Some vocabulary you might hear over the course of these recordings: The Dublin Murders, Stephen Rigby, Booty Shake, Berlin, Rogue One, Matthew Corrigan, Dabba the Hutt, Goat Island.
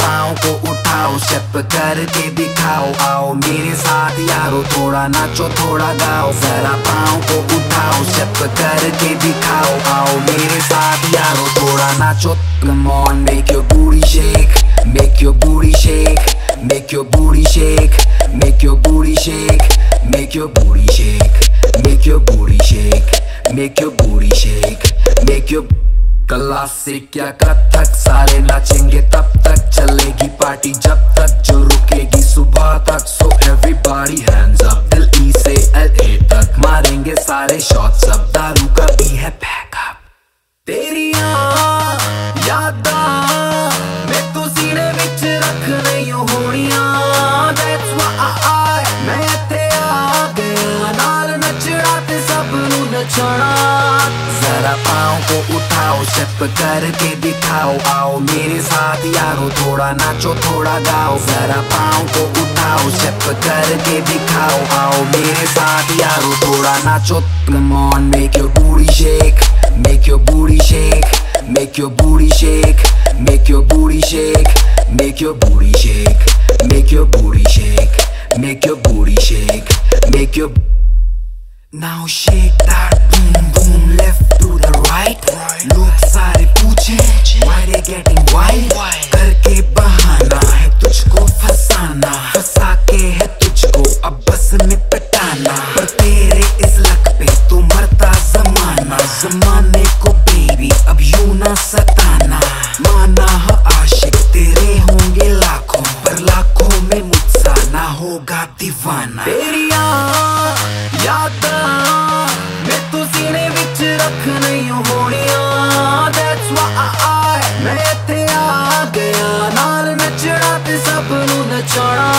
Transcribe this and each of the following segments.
पाँव को उठाओ स्टेप करके दिखाओ, आओ मेरे साथ यारो थोड़ा नाचो थोड़ा गाओ। जरा पाँव को उठाओ स्टेप करके दिखाओ, आओ मेरे साथ यारो थोड़ा नाचो। Come on, make your booty shake, make your booty shake, make your booty shake, make your booty shake, make your booty shake, make your booty shake, make your booty shake, make your classic या कथक सारे नाचेंगे तब तक, चलेगी party जब तक जो रुकेगी सुबह तक। So everybody hands up, दिल E से LA तक मारेंगे सारे शॉट्स अब, दारू का भी है बैकअप। तेरी यादा मैं तो सीने विच रख रही हूँ होनिया, that's why मैं ते आ गया नाल नचड़ा ते सब नू नचड़ा। जरा पाँव को उठाओ स्टेप करके दिखाओ, आओ मेरे साथ यारो थोड़ा नाचो थोड़ा गाओ। जरा पाँव को उठाओ स्टेप करके दिखाओ, आओ मेरे साथ यारो थोड़ा नाचो। Come on, make your booty shake, make your booty shake, make your booty shake, make your booty shake, make your booty shake, make your booty shake, make your booty shake, make your now shake that boom boom left to the right. लोग सारे पूछे why they getting wild, करके बहाना है तुझको फसाना, फसा के है तुझको अब बस में पटाना। पर तेरे इस लक पे तो मरता जमाना, जमाने को बेबी अब यूं ना सताना। माना है आशिक तेरे होंगे लाखों, पर लाखों में मुझसा ना होगा दीवाना। तेरी यादा मैं तो सीने विच रख रही हूँ होनिया, that's why मैं इत्थे आ गया नाल नचड़ा ते सब नू नचाणा।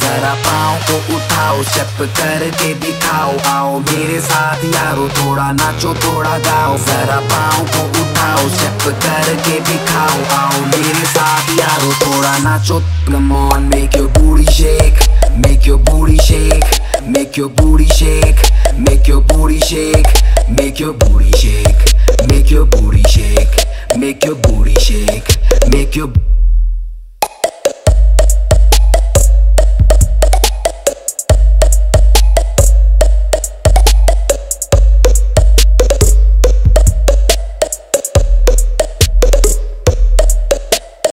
जरा पाँव को उठाओ स्टेप करके दिखाओ, आओ मेरे साथ यारो थोड़ा नाचो थोड़ा गाओ। जरा पाँव को उठाओ स्टेप करके दिखाओ, आओ मेरे साथ यारो थोड़ा नाचो। Come on, make your booty shake, make your booty shake, make your booty shake, make your booty shake, make your booty shake, make your booty shake, make your booty shake, make your